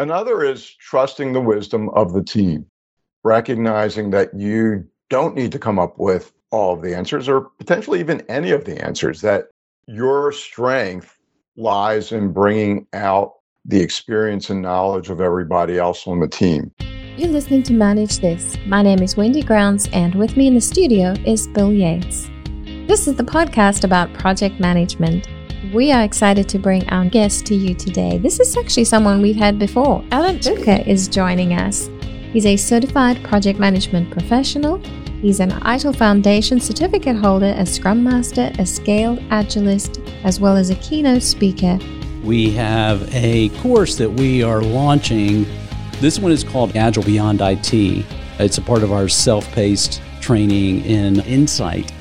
Another is trusting the wisdom of the team, recognizing that you don't need to come up with all of the answers or potentially even any of the answers, that your strength lies in bringing out the experience and knowledge of everybody else on the team. You're listening to Manage This. My name is Wendy Grounds, and with me in the studio is Bill Yates. This is the podcast about project management. We are excited to bring our guest to you today. This is actually someone we've had before. Alan Booker is joining us. He's a certified project management professional. He's an ITIL Foundation certificate holder, a Scrum Master, a Scaled Agilist, as well as a keynote speaker. We have a course that we are launching. This one is called Agile Beyond IT. It's a part of our self-paced training in Insight.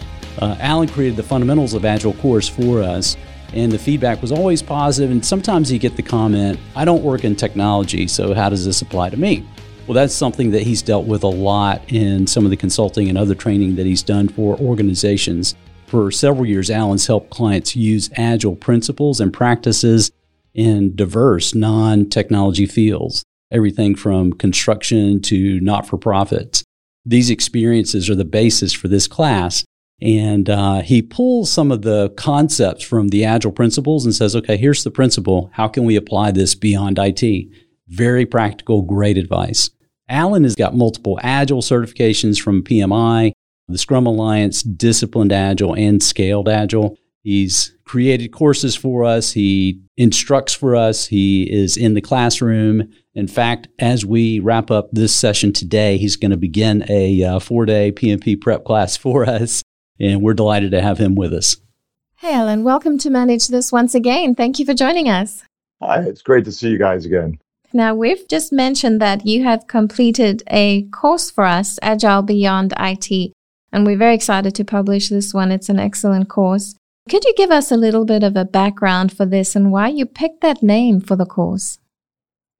Alan created the Fundamentals of Agile course for us, and the feedback was always positive, and sometimes you get the comment, I don't work in technology, so how does this apply to me? Well, that's something that he's dealt with a lot in some of the consulting and other training that he's done for organizations. For several years, Alan's helped clients use Agile principles and practices in diverse non-technology fields, everything from construction to not-for-profits. These experiences are the basis for this class. And he pulls some of the concepts from the Agile principles and says, okay, here's the principle. How can we apply this beyond IT? Very practical, great advice. Alan has got multiple Agile certifications from PMI, the Scrum Alliance, Disciplined Agile, and Scaled Agile. He's created courses for us. He instructs for us. He is in the classroom. In fact, as we wrap up this session today, he's going to begin a 4-day PMP prep class for us. And we're delighted to have him with us. Hey, Alan, welcome to Manage This once again. Thank you for joining us. Hi, it's great to see you guys again. Now, we've just mentioned that you have completed a course for us, Agile Beyond IT, and we're very excited to publish this one. It's an excellent course. Could you give us a little bit of a background for this and why you picked that name for the course?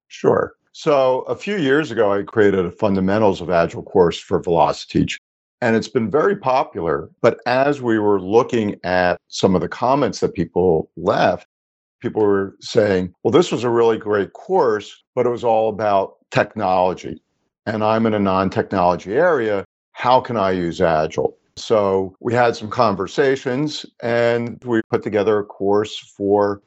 Sure. So a few years ago, I created a Fundamentals of Agile course for VelociTeach. And it's been very popular, but as we were looking at some of the comments that people left, people were saying, well, this was a really great course, but it was all about technology. And I'm in a non-technology area. How can I use Agile? So we had some conversations and we put together a course for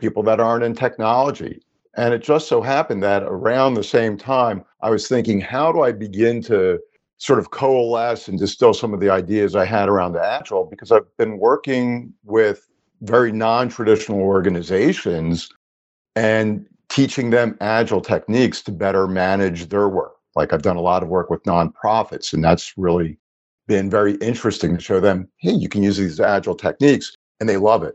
people that aren't in technology. And it just so happened that around the same time, I was thinking, how do I begin to sort of coalesce and distill some of the ideas I had around Agile, because I've been working with very non-traditional organizations and teaching them Agile techniques to better manage their work. Like I've done a lot of work with nonprofits, and that's really been very interesting to show them, hey, you can use these Agile techniques, and they love it.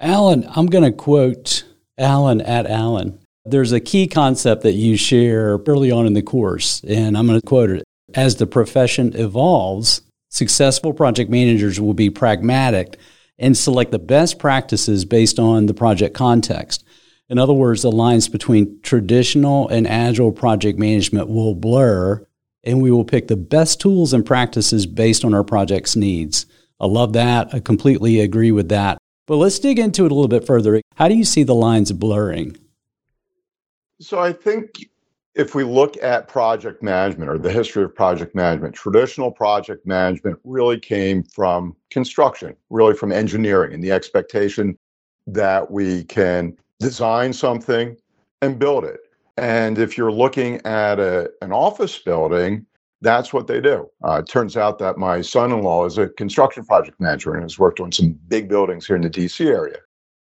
Alan, I'm going to quote Alan at Alan. There's a key concept that you share early on in the course, and I'm going to quote it. As the profession evolves, successful project managers will be pragmatic and select the best practices based on the project context. In other words, the lines between traditional and Agile project management will blur, and we will pick the best tools and practices based on our project's needs. I love that. I completely agree with that. But let's dig into it a little bit further. How do you see the lines blurring? So I think if we look at project management or the history of project management, traditional project management really came from construction, really from engineering and the expectation that we can design something and build it. And if you're looking at an office building, that's what they do. It turns out that my son-in-law is a construction project manager and has worked on some big buildings here in the DC area.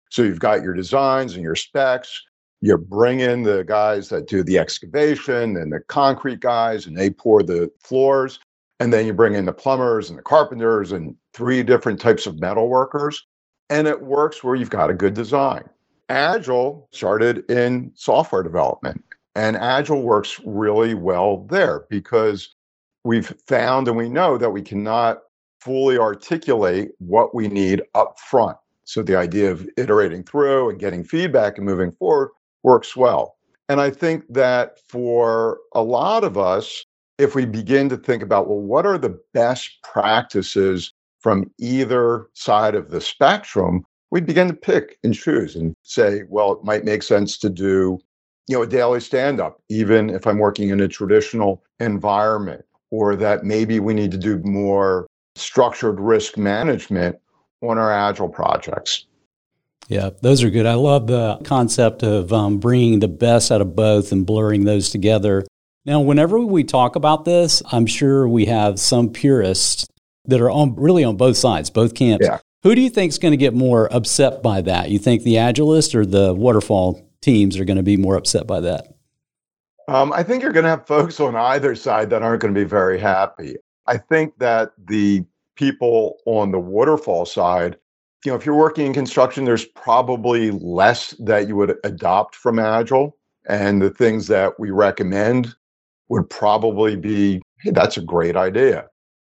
So you've got your designs and your specs. You bring in the guys that do the excavation and the concrete guys, and they pour the floors. And then you bring in the plumbers and the carpenters and 3 different types of metal workers. And it works where you've got a good design. Agile started in software development. And Agile works really well there because we've found and we know that we cannot fully articulate what we need up front. So the idea of iterating through and getting feedback and moving forward works well. And I think that for a lot of us, if we begin to think about, well, what are the best practices from either side of the spectrum, we begin to pick and choose and say, well, it might make sense to do a daily stand-up, even if I'm working in a traditional environment, or that maybe we need to do more structured risk management on our Agile projects. Yeah, those are good. I love the concept of bringing the best out of both and blurring those together. Now, whenever we talk about this, I'm sure we have some purists that are really on both sides, both camps. Yeah. Who do you think is going to get more upset by that? You think the Agilist or the waterfall teams are going to be more upset by that? I think you're going to have folks on either side that aren't going to be very happy. I think that the people on the waterfall side, if you're working in construction, there's probably less that you would adopt from Agile. And the things that we recommend would probably be, hey, that's a great idea.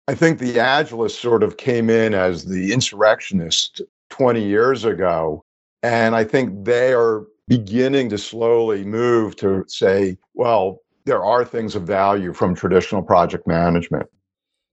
I think the Agilists sort of came in as the insurrectionists 20 years ago. And I think they are beginning to slowly move to say, well, there are things of value from traditional project management.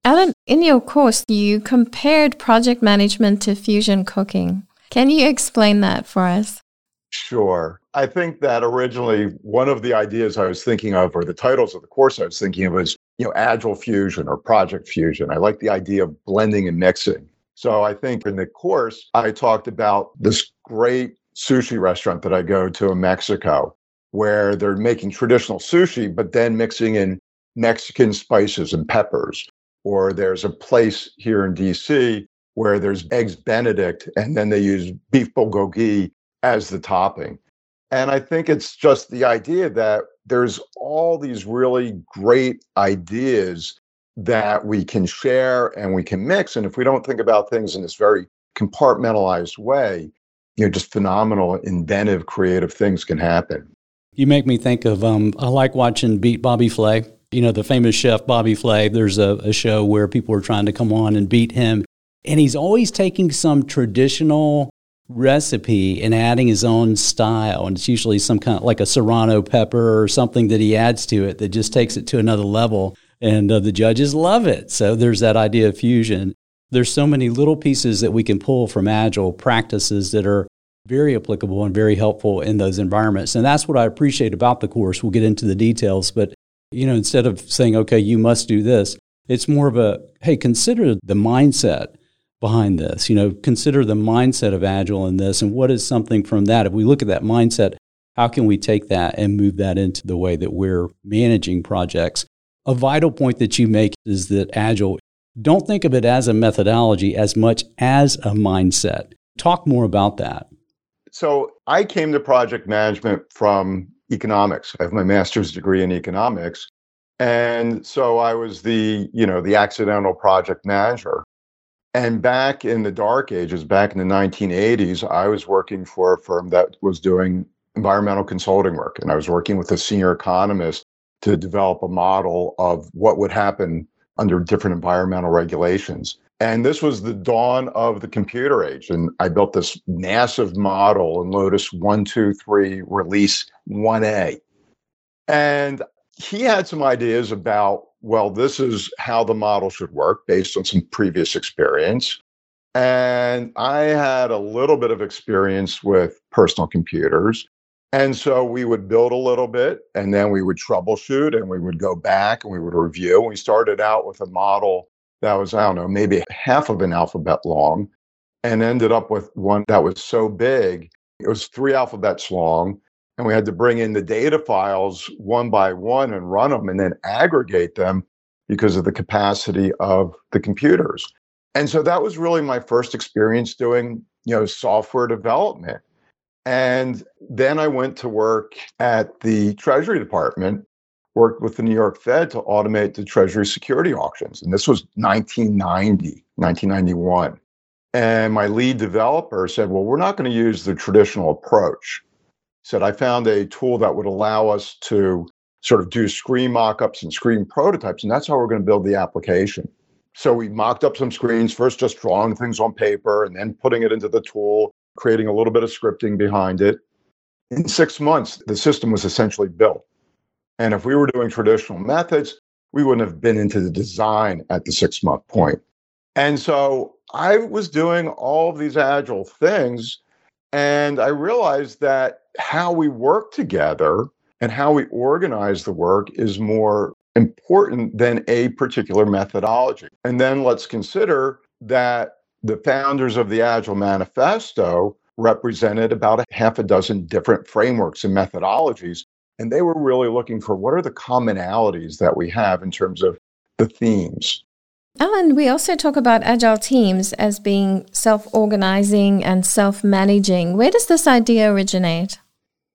Alan, in your course, you compared project management to fusion cooking. Can you explain that for us? Sure. I think that originally one of the ideas I was thinking of, or the titles of the course I was thinking of, was Agile Fusion or Project Fusion. I like the idea of blending and mixing. So I think in the course, I talked about this great sushi restaurant that I go to in Mexico, where they're making traditional sushi, but then mixing in Mexican spices and peppers. Or there's a place here in DC where there's eggs Benedict, and then they use beef bulgogi as the topping. And I think it's just the idea that there's all these really great ideas that we can share and we can mix. And if we don't think about things in this very compartmentalized way, just phenomenal, inventive, creative things can happen. You make me think of, I like watching Beat Bobby Flay. The famous chef Bobby Flay, there's a show where people are trying to come on and beat him. And he's always taking some traditional recipe and adding his own style. And it's usually some kind of like a serrano pepper or something that he adds to it that just takes it to another level. And the judges love it. So there's that idea of fusion. There's so many little pieces that we can pull from Agile practices that are very applicable and very helpful in those environments. And that's what I appreciate about the course. We'll get into the details, but instead of saying, okay, you must do this, it's more of a, hey, consider the mindset behind this, consider the mindset of Agile in this, and what is something from that? If we look at that mindset, how can we take that and move that into the way that we're managing projects? A vital point that you make is that Agile, don't think of it as a methodology as much as a mindset. Talk more about that. So I came to project management from economics. I have my master's degree in economics. And so I was the accidental project manager. And back in the dark ages, back in the 1980s, I was working for a firm that was doing environmental consulting work. And I was working with a senior economist to develop a model of what would happen under different environmental regulations. And this was the dawn of the computer age. And I built this massive model in Lotus 123 release 1A. And he had some ideas about, well, this is how the model should work based on some previous experience. And I had a little bit of experience with personal computers. And so we would build a little bit, and then we would troubleshoot, and we would go back, and we would review. And we started out with a model that was, I don't know, maybe half of an alphabet long, and ended up with one that was so big, it was 3 alphabets long, and we had to bring in the data files one by one and run them and then aggregate them because of the capacity of the computers. And so that was really my first experience doing, software development. And then I went to work at the Treasury Department, worked with the New York Fed to automate the Treasury security auctions. And this was 1990, 1991. And my lead developer said, well, we're not going to use the traditional approach. He said, I found a tool that would allow us to sort of do screen mockups and screen prototypes, and that's how we're going to build the application. So we mocked up some screens, first just drawing things on paper and then putting it into the tool, creating a little bit of scripting behind it. In 6 months, the system was essentially built. And if we were doing traditional methods, we wouldn't have been into the design at the 6-month point. And so I was doing all of these Agile things, and I realized that how we work together and how we organize the work is more important than a particular methodology. And then let's consider that the founders of the Agile Manifesto represented about half a dozen different frameworks and methodologies. And they were really looking for what are the commonalities that we have in terms of the themes. Alan, we also talk about agile teams as being self-organizing and self-managing. Where does this idea originate?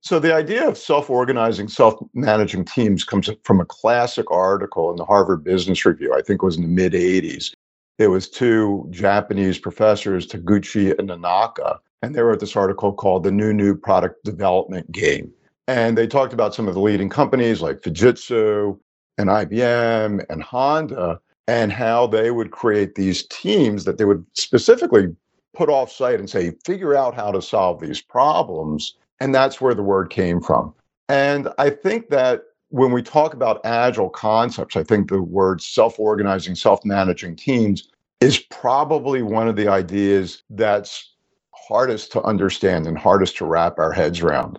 So the idea of self-organizing, self-managing teams comes from a classic article in the Harvard Business Review. I think it was in the mid-'80s. There was two Japanese professors, Taguchi and Nonaka, and they wrote this article called The New Product Development Game. And they talked about some of the leading companies like Fujitsu and IBM and Honda, and how they would create these teams that they would specifically put off-site and say, figure out how to solve these problems. And that's where the word came from. And I think that when we talk about agile concepts, I think the word self-organizing, self-managing teams is probably one of the ideas that's hardest to understand and hardest to wrap our heads around.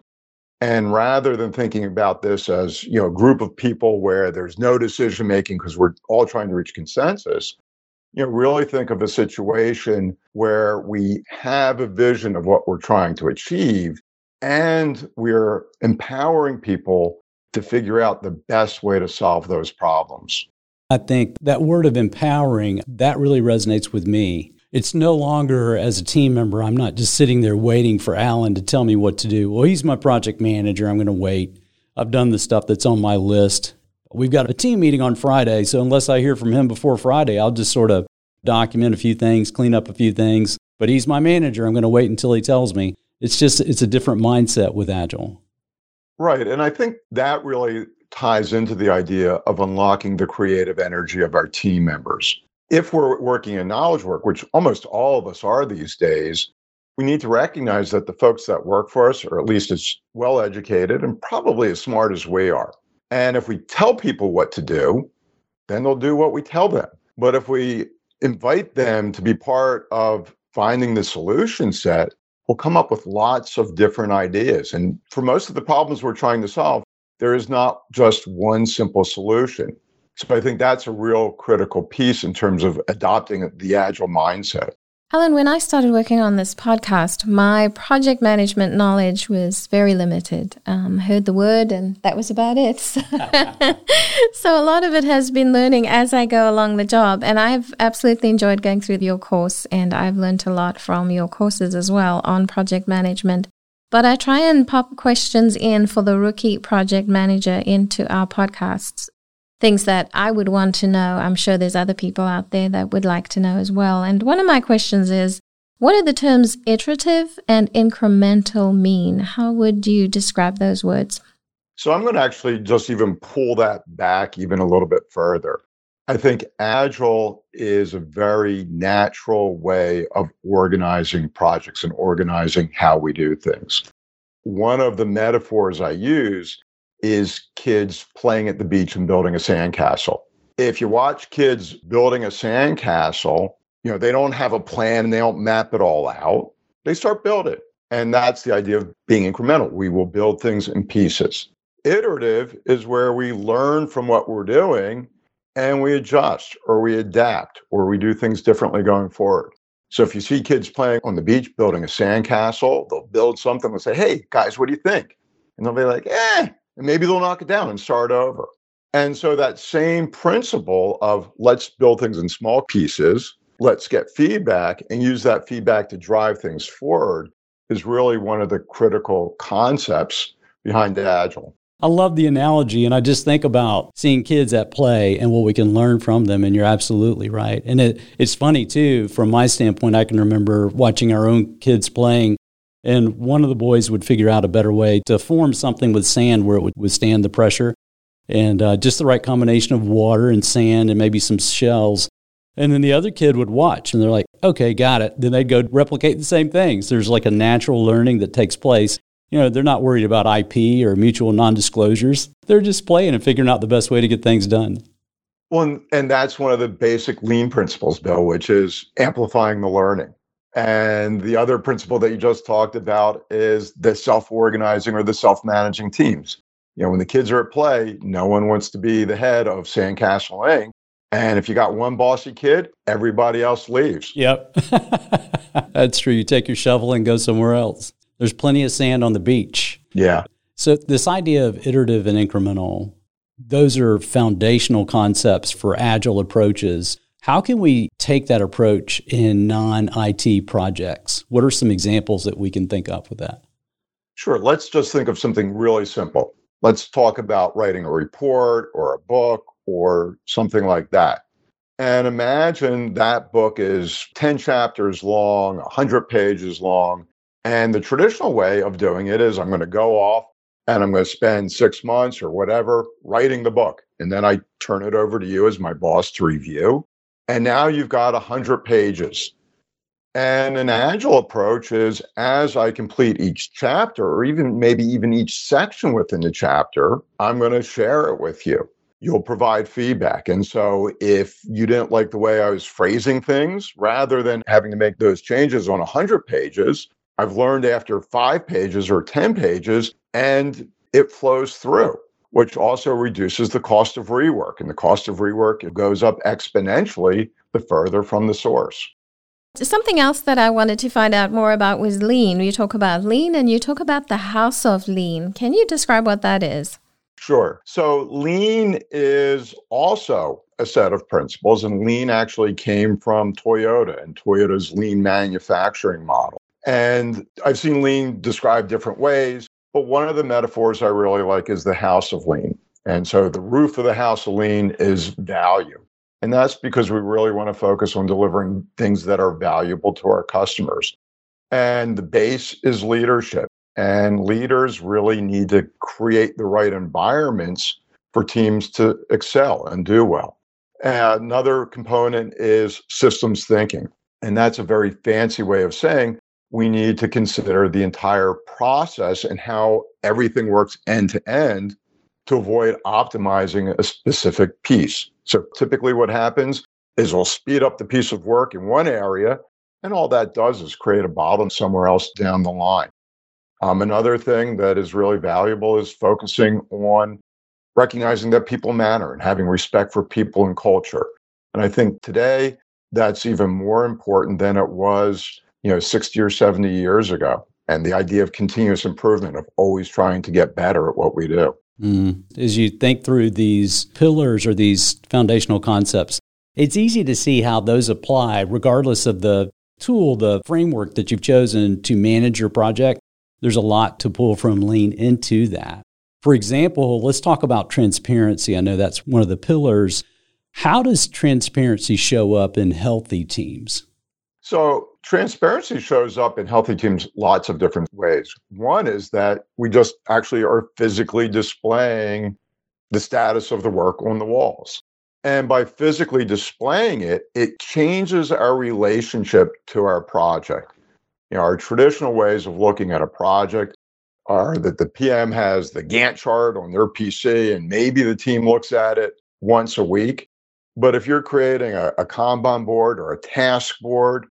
And rather than thinking about this as, you know, a group of people where there's no decision making because we're all trying to reach consensus, you know, really think of a situation where we have a vision of what we're trying to achieve, and we're empowering people to figure out the best way to solve those problems. I think that word of empowering, that really resonates with me. It's no longer, as a team member, I'm not just sitting there waiting for Alan to tell me what to do. Well, he's my project manager. I'm going to wait. I've done the stuff that's on my list. We've got a team meeting on Friday, so unless I hear from him before Friday, I'll just sort of document a few things, clean up a few things. But he's my manager. I'm going to wait until he tells me. It's a different mindset with Agile. Right, and I think that really ties into the idea of unlocking the creative energy of our team members. If we're working in knowledge work, which almost all of us are these days, we need to recognize that the folks that work for us are at least as well educated and probably as smart as we are. And if we tell people what to do, then they'll do what we tell them. But if we invite them to be part of finding the solution set, we'll come up with lots of different ideas. And for most of the problems we're trying to solve, there is not just one simple solution. So I think that's a real critical piece in terms of adopting the agile mindset. Alan, when I started working on this podcast, my project management knowledge was very limited. Heard the word and that was about it. So a lot of it has been learning as I go along the job. And I've absolutely enjoyed going through your course, and I've learned a lot from your courses as well on project management. But I try and pop questions in for the rookie project manager into our podcasts. Things that I would want to know. I'm sure there's other people out there that would like to know as well. And one of my questions is, what do the terms iterative and incremental mean? How would you describe those words? So I'm going to actually just even pull that back even a little bit further. I think agile is a very natural way of organizing projects and organizing how we do things. One of the metaphors I use is kids playing at the beach and building a sandcastle. If you watch kids building a sandcastle, you know, they don't have a plan and they don't map it all out. They start building. And that's the idea of being incremental. We will build things in pieces. Iterative is where we learn from what we're doing and we adjust or we adapt or we do things differently going forward. So if you see kids playing on the beach building a sandcastle, they'll build something and say, hey, guys, what do you think? And they'll be like, and maybe they'll knock it down and start over. And so that same principle of let's build things in small pieces, let's get feedback and use that feedback to drive things forward is really one of the critical concepts behind Agile. I love the analogy. And I just think about seeing kids at play and what we can learn from them. And you're absolutely right. And it's funny, too, from my standpoint, I can remember watching our own kids playing. And one of the boys would figure out a better way to form something with sand where it would withstand the pressure and just the right combination of water and sand and maybe some shells. And then the other kid would watch and they're like, okay, got it. Then they'd go replicate the same things. There's like a natural learning that takes place. You know, they're not worried about IP or mutual non-disclosures. They're just playing and figuring out the best way to get things done. Well, and that's one of the basic lean principles, Bill, which is amplifying the learning. And the other principle that you just talked about is the self-organizing or the self-managing teams. You know, when the kids are at play, no one wants to be the head of Sandcastle Inc. And if you got one bossy kid, everybody else leaves. Yep. That's true. You take your shovel and go somewhere else. There's plenty of sand on the beach. Yeah. So this idea of iterative and incremental, those are foundational concepts for agile approaches. How can we take that approach in non-IT projects? What are some examples that we can think of with that? Sure. Let's just think of something really simple. Let's talk about writing a report or a book or something like that. And imagine that book is 10 chapters long, 100 pages long. And the traditional way of doing it is I'm going to go off and I'm going to spend 6 months or whatever writing the book. And then I turn it over to you as my boss to review. And now you've got 100 pages. And an agile approach is as I complete each chapter, or even maybe even each section within the chapter, I'm going to share it with you. You'll provide feedback. And so if you didn't like the way I was phrasing things, rather than having to make those changes on 100 pages, I've learned after 5 pages or 10 pages, and it flows through, which also reduces the cost of rework. And the cost of rework goes up exponentially the further from the source. Something else that I wanted to find out more about was lean. You talk about lean and you talk about the house of lean. Can you describe what that is? Sure. So lean is also a set of principles, and lean actually came from Toyota and Toyota's lean manufacturing model. And I've seen lean described different ways, but one of the metaphors I really like is the house of lean. And so the roof of the house of lean is value. And that's because we really want to focus on delivering things that are valuable to our customers. And the base is leadership. And leaders really need to create the right environments for teams to excel and do well. And another component is systems thinking. And that's a very fancy way of saying we need to consider the entire process and how everything works end to end to avoid optimizing a specific piece. So typically what happens is we'll speed up the piece of work in one area, and all that does is create a bottleneck somewhere else down the line. Another thing that is really valuable is focusing on recognizing that people matter and having respect for people and culture. And I think today that's even more important than it was, 60 or 70 years ago. And the idea of continuous improvement, of always trying to get better at what we do. As you think through these pillars or these foundational concepts, it's easy to see how those apply regardless of the tool, the framework that you've chosen to manage your project. There's a lot to pull from lean into that. For example, let's talk about transparency. I know that's one of the pillars. How does transparency show up in healthy teams? So transparency shows up in healthy teams lots of different ways. One is that we just actually are physically displaying the status of the work on the walls. And by physically displaying it, it changes our relationship to our project. Our traditional ways of looking at a project are that the PM has the Gantt chart on their PC, and maybe the team looks at it once a week. But if you're creating a Kanban board or a task board,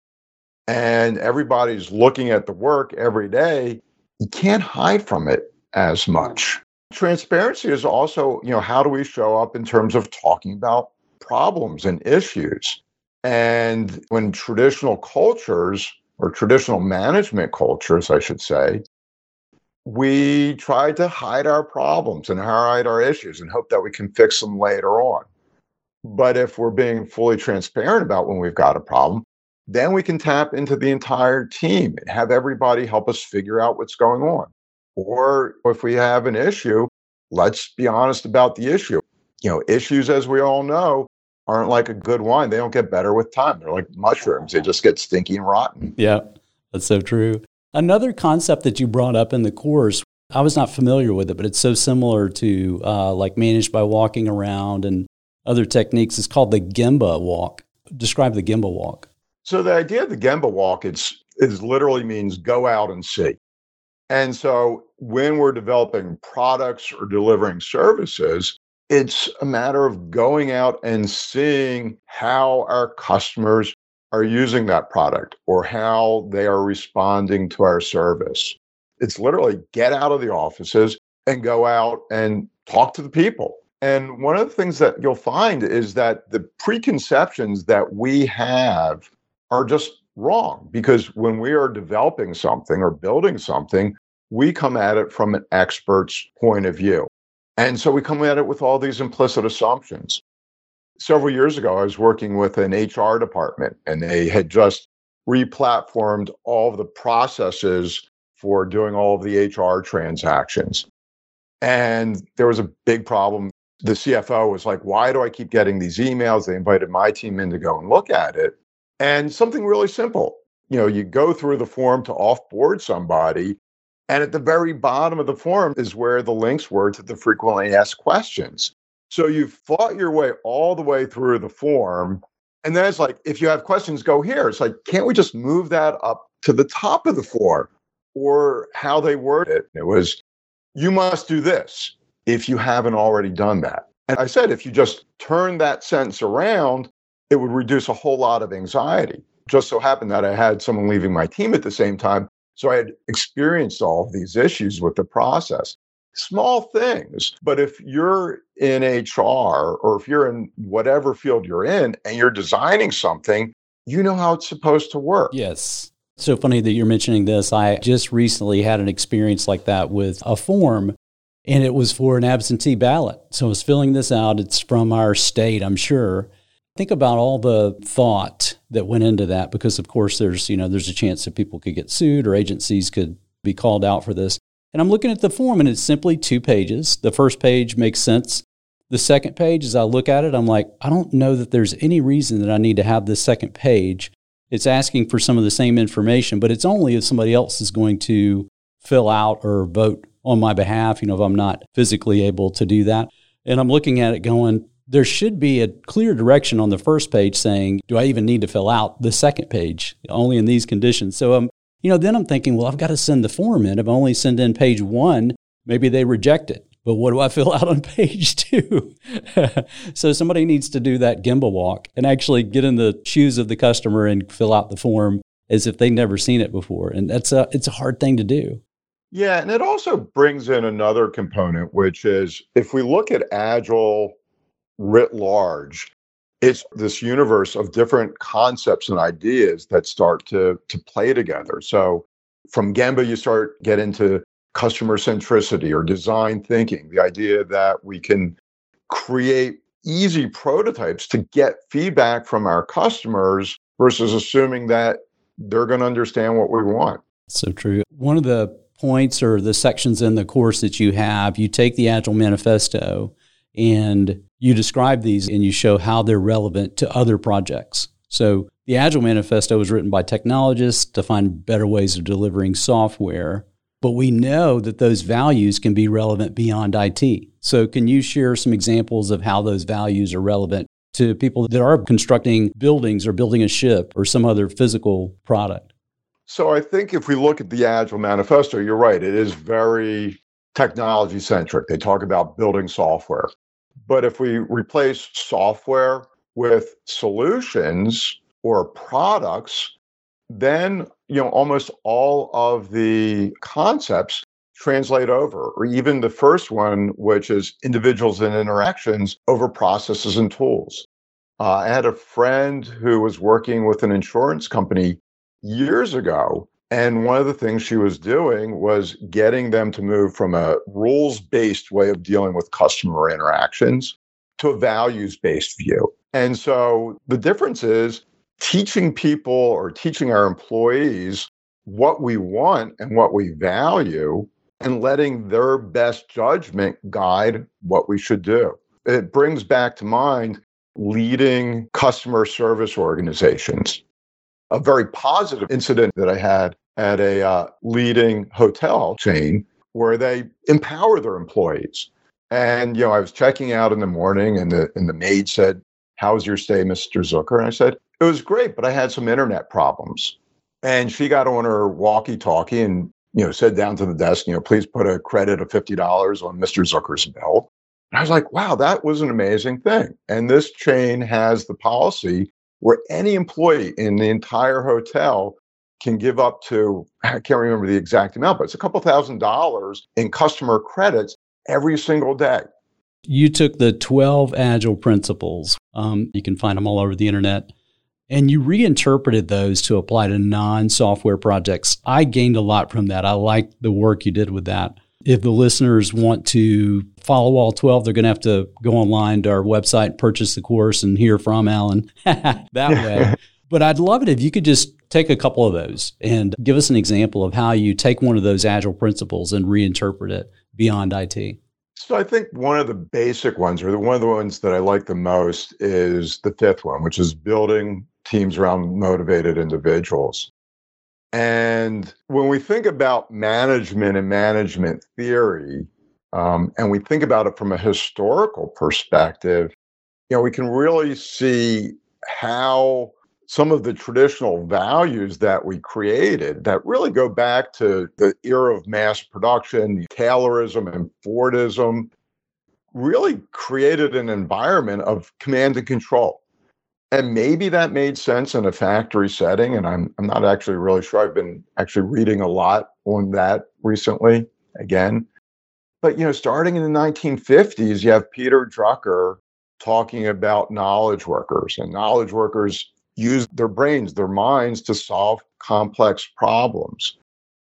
and everybody's looking at the work every day, you can't hide from it as much. Transparency is also, how do we show up in terms of talking about problems and issues? And when traditional cultures, or traditional management cultures, I should say, we try to hide our problems and hide our issues and hope that we can fix them later on. But if we're being fully transparent about when we've got a problem, then we can tap into the entire team and have everybody help us figure out what's going on. Or if we have an issue, let's be honest about the issue. Issues, as we all know, aren't like a good wine. They don't get better with time. They're like mushrooms. They just get stinky and rotten. Yeah, that's so true. Another concept that you brought up in the course, I was not familiar with it, but it's so similar to managed by walking around and other techniques. It's called the Gemba walk. Describe the Gemba walk. So the idea of the Gemba walk is literally means go out and see. And so when we're developing products or delivering services, it's a matter of going out and seeing how our customers are using that product or how they are responding to our service. It's literally get out of the offices and go out and talk to the people. And one of the things that you'll find is that the preconceptions that we have are just wrong, because when we are developing something or building something, we come at it from an expert's point of view. And so we come at it with all these implicit assumptions. Several years ago, I was working with an HR department, and they had just replatformed all of the processes for doing all of the HR transactions. And there was a big problem. The CFO was like, why do I keep getting these emails? They invited my team in to go and look at it. And something really simple, you know, you go through the form to offboard somebody, and at the very bottom of the form is where the links were to the frequently asked questions. So you've fought your way all the way through the form. And then it's like, if you have questions, go here. It's like, can't we just move that up to the top of the form? Or how they word it, it was, you must do this if you haven't already done that. And I said, if you just turn that sentence around, it would reduce a whole lot of anxiety. Just so happened that I had someone leaving my team at the same time. So I had experienced all of these issues with the process. Small things, but if you're in HR or if you're in whatever field you're in and you're designing something, you know how it's supposed to work. Yes. So funny that you're mentioning this. I just recently had an experience like that with a form, and it was for an absentee ballot. So I was filling this out. It's from our state, I'm sure. Think about all the thought that went into that, because of course there's a chance that people could get sued or agencies could be called out for this. And I'm looking at the form, and it's simply 2 pages. The first page makes sense. The second page, as I look at it, I'm like, I don't know that there's any reason that I need to have this second page. It's asking for some of the same information, but it's only if somebody else is going to fill out or vote on my behalf, if I'm not physically able to do that. And I'm looking at it going, there should be a clear direction on the first page saying, do I even need to fill out the second page? Only in these conditions. So, then I'm thinking, well, I've got to send the form in. If I only send in page 1, maybe they reject it. But what do I fill out on page 2? So somebody needs to do that Gemba walk and actually get in the shoes of the customer and fill out the form as if they've never seen it before. And it's a hard thing to do. Yeah, and it also brings in another component, which is if we look at Agile writ large, it's this universe of different concepts and ideas that start to play together. So from Gemba, you get into customer centricity or design thinking, the idea that we can create easy prototypes to get feedback from our customers versus assuming that they're going to understand what we want. So true. One of the points or the sections in the course that you have, you take the Agile Manifesto and you describe these and you show how they're relevant to other projects. So the Agile Manifesto was written by technologists to find better ways of delivering software, but we know that those values can be relevant beyond IT. So can you share some examples of how those values are relevant to people that are constructing buildings or building a ship or some other physical product? So I think if we look at the Agile Manifesto, you're right, it is very technology-centric. They talk about building software. But if we replace software with solutions or products, then almost all of the concepts translate over, or even the first one, which is individuals and interactions over processes and tools. I had a friend who was working with an insurance company years ago, and one of the things she was doing was getting them to move from a rules-based way of dealing with customer interactions to a values-based view. And so the difference is teaching people or teaching our employees what we want and what we value and letting their best judgment guide what we should do. It brings back to mind leading customer service organizations. A very positive incident that I had at a leading hotel chain where they empower their employees. And, I was checking out in the morning and the maid said, how was your stay, Mr. Zucker? And I said, it was great, but I had some internet problems. And she got on her walkie-talkie and, said down to the desk, please put a credit of $50 on Mr. Zucker's bill. And I was like, wow, that was an amazing thing. And this chain has the policy where any employee in the entire hotel can give up to, I can't remember the exact amount, but it's a couple $1,000s in customer credits every single day. You took the 12 Agile principles, you can find them all over the internet, and you reinterpreted those to apply to non-software projects. I gained a lot from that. I like the work you did with that. If the listeners want to follow all 12, they're going to have to go online to our website, purchase the course, and hear from Alan that way. But I'd love it if you could just take a couple of those and give us an example of how you take one of those Agile principles and reinterpret it beyond IT. So I think one of the basic ones, or one of the ones that I like the most, is the fifth one, which is building teams around motivated individuals. And when we think about management and management theory, and we think about it from a historical perspective, you know, we can really see how some of the traditional values that we created that really go back to the era of mass production, the Taylorism and Fordism, really created an environment of command and control. And maybe that made sense in a factory setting, and I'm not actually really sure. I've been actually reading a lot on that recently, again. But, you know, starting in the 1950s, you have Peter Drucker talking about knowledge workers, and knowledge workers use their brains, their minds to solve complex problems.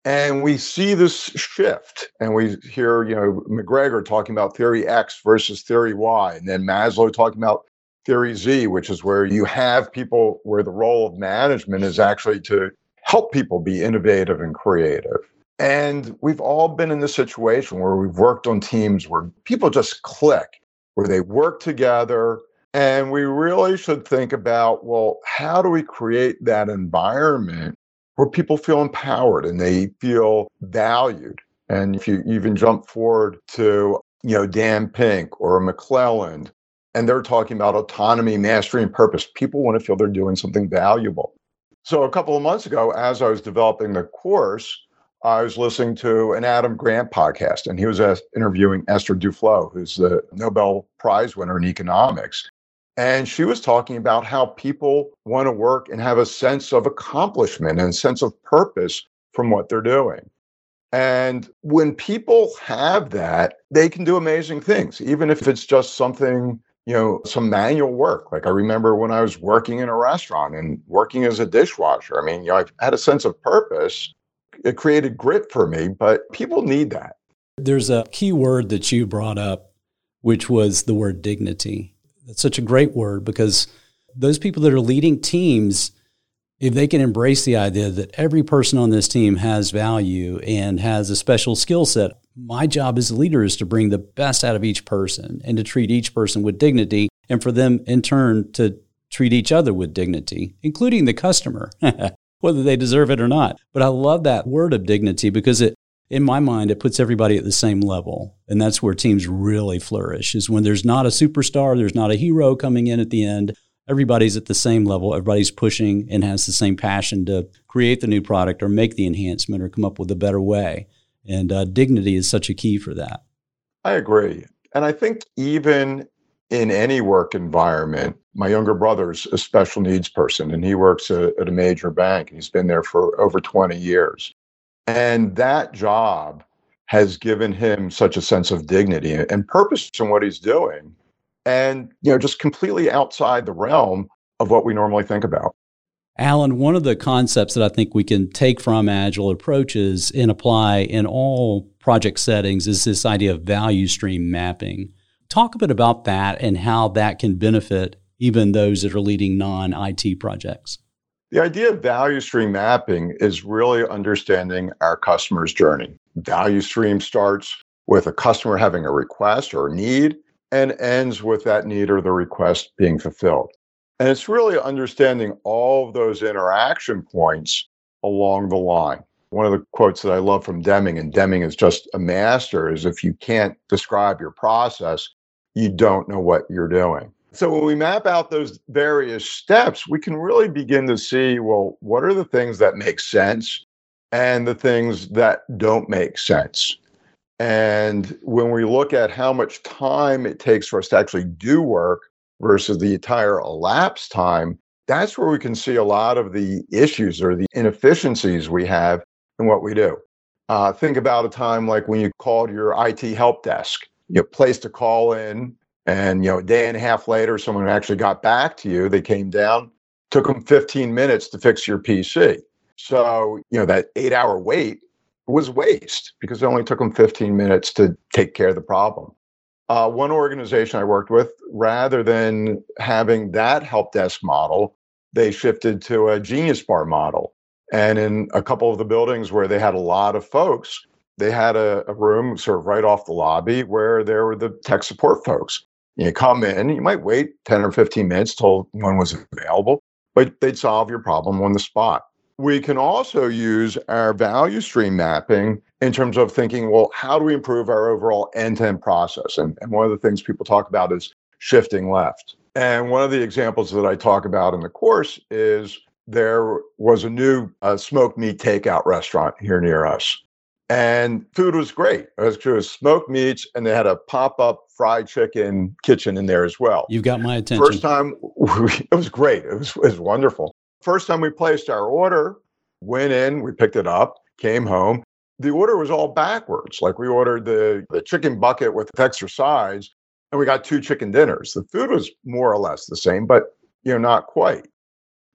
And we see this shift, and we hear, you know, McGregor talking about theory X versus theory Y, and then Maslow talking about theory Z, which is where you have people where the role of management is actually to help people be innovative and creative. And we've all been in this situation where we've worked on teams where people just click, where they work together. And we really should think about, well, how do we create that environment where people feel empowered and they feel valued? And if you even jump forward to, you know, Dan Pink or McClelland, and they're talking about autonomy, mastery, and purpose, people want to feel they're doing something valuable. So a couple of months ago, as I was developing the course, I was listening to an Adam Grant podcast, and he was interviewing Esther Duflo, who's the Nobel Prize winner in economics. And she was talking about how people want to work and have a sense of accomplishment and a sense of purpose from what they're doing. And when people have that, they can do amazing things, even if it's just something, you know, some manual work. Like I remember when I was working in a restaurant and working as a dishwasher. I mean, you know, I had a sense of purpose. It created grit for me, but people need that. There's a key word that you brought up, which was the word dignity. That's such a great word, because those people that are leading teams, if they can embrace the idea that every person on this team has value and has a special skill set, my job as a leader is to bring the best out of each person and to treat each person with dignity, and for them in turn to treat each other with dignity, including the customer, whether they deserve it or not. But I love that word of dignity, because it, in my mind, it puts everybody at the same level. And that's where teams really flourish, is when there's not a superstar, there's not a hero coming in at the end. Everybody's at the same level. Everybody's pushing and has the same passion to create the new product or make the enhancement or come up with a better way. And dignity is such a key for that. I agree. And I think even in any work environment, my younger brother's a special needs person, and he works at a major bank, and he's been there for over 20 years. And that job has given him such a sense of dignity and purpose in what he's doing, and, you know, just completely outside the realm of what we normally think about. Alan, one of the concepts that I think we can take from Agile approaches and apply in all project settings is this idea of value stream mapping. Talk a bit about that and how that can benefit even those that are leading non-IT projects. The idea of value stream mapping is really understanding our customer's journey. Value stream starts with a customer having a request or a need and ends with that need or the request being fulfilled. And it's really understanding all of those interaction points along the line. One of the quotes that I love from Deming, and Deming is just a master, is if you can't describe your process, you don't know what you're doing. So when we map out those various steps, we can really begin to see, well, what are the things that make sense and the things that don't make sense? And when we look at how much time it takes for us to actually do work versus the entire elapsed time, that's where we can see a lot of the issues or the inefficiencies we have in what we do. Think about a time like when you called your IT help desk, you placed a call in, and a day and a half later, someone actually got back to you. They came down, took them 15 minutes to fix your PC. So, that 8-hour wait was waste because it only took them 15 minutes to take care of the problem. One organization I worked with, rather than having that help desk model, they shifted to a Genius Bar model. And in a couple of the buildings where they had a lot of folks, they had a room sort of right off the lobby where there were the tech support folks. You come in, you might wait 10 or 15 minutes till one was available, but they'd solve your problem on the spot. We can also use our value stream mapping in terms of thinking, well, how do we improve our overall end-to-end process? And one of the things people talk about is shifting left. And one of the examples that I talk about in the course is there was a new smoked meat takeout restaurant here near us. And food was great. It was smoked meats, and they had a pop-up fried chicken kitchen in there as well. You've got my attention. First time, it was great. It was wonderful. First time we placed our order, went in, we picked it up, came home. The order was all backwards. Like we ordered the chicken bucket with extra sides, and we got 2 chicken dinners. The food was more or less the same, but not quite.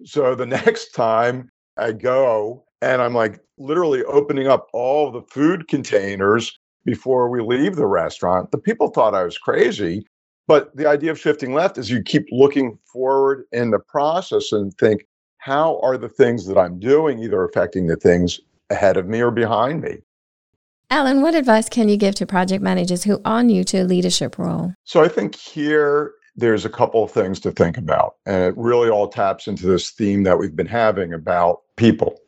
So the next time I go, and I'm like literally opening up all the food containers before we leave the restaurant. The people thought I was crazy, but the idea of shifting left is you keep looking forward in the process and think, how are the things that I'm doing either affecting the things ahead of me or behind me? Alan, what advice can you give to project managers who are new to a leadership role? So I think here, there's a couple of things to think about. And it really all taps into this theme that we've been having about people.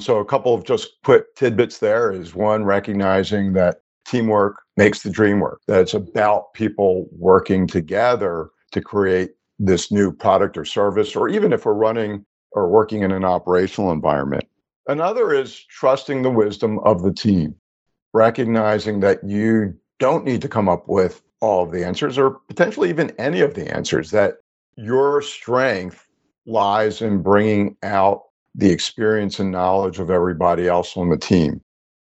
So a couple of just quick tidbits there is one, recognizing that teamwork makes the dream work, that it's about people working together to create this new product or service, or even if we're running or working in an operational environment. Another is trusting the wisdom of the team, recognizing that you don't need to come up with all of the answers or potentially even any of the answers, that your strength lies in bringing out the experience and knowledge of everybody else on the team.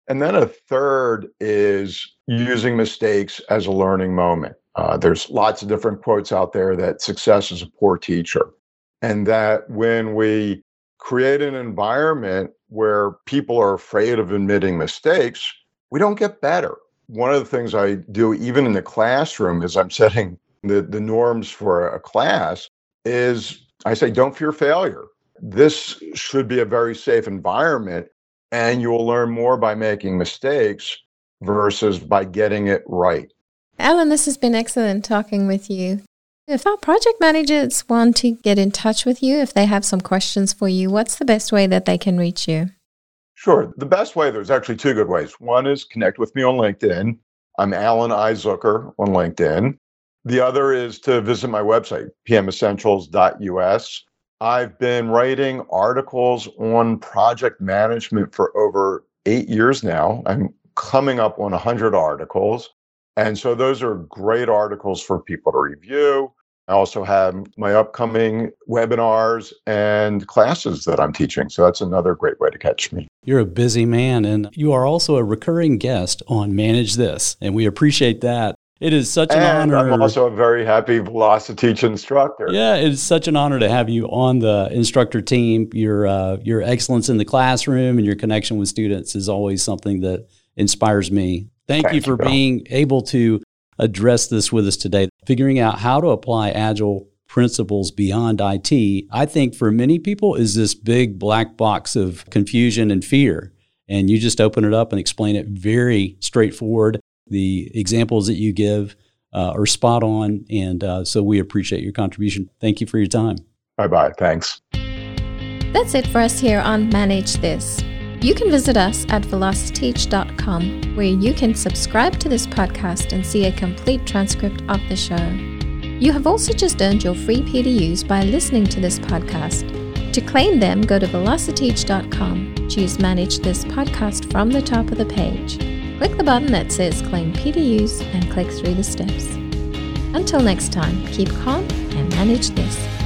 And then a third is using mistakes as a learning moment. There's lots of different quotes out there that success is a poor teacher. And that when we create an environment where people are afraid of admitting mistakes, we don't get better. One of the things I do even in the classroom is I'm setting the norms for a class is I say, don't fear failure. This should be a very safe environment, and you will learn more by making mistakes versus by getting it right. Alan, this has been excellent talking with you. If our project managers want to get in touch with you, if they have some questions for you, what's the best way that they can reach you? Sure. The best way, there's actually 2 good ways. One is connect with me on LinkedIn. I'm Alan I. Zucker on LinkedIn. The other is to visit my website, pmessentials.us. I've been writing articles on project management for over 8 years now. I'm coming up on 100 articles. And so those are great articles for people to review. I also have my upcoming webinars and classes that I'm teaching. So that's another great way to catch me. You're a busy man, and you are also a recurring guest on Manage This, and we appreciate that. It is such an honor. I'm also a very happy VelociTeach instructor. Yeah, it's such an honor to have you on the instructor team. Your excellence in the classroom and your connection with students is always something that inspires me. Thank you, Bill, being able to address this with us today, figuring out how to apply Agile principles beyond IT. I think for many people is this big black box of confusion and fear. And you just open it up and explain it very straightforward. The examples that you give are spot on, and so we appreciate your contribution. Thank you for your time. Bye-bye. Thanks. That's it for us here on Manage This. You can visit us at velociteach.com, where you can subscribe to this podcast and see a complete transcript of the show. You have also just earned your free PDUs by listening to this podcast. To claim them, go to velociteach.com, choose Manage This Podcast from the top of the page. Click the button that says Claim PDUs and click through the steps. Until next time, keep calm and manage this.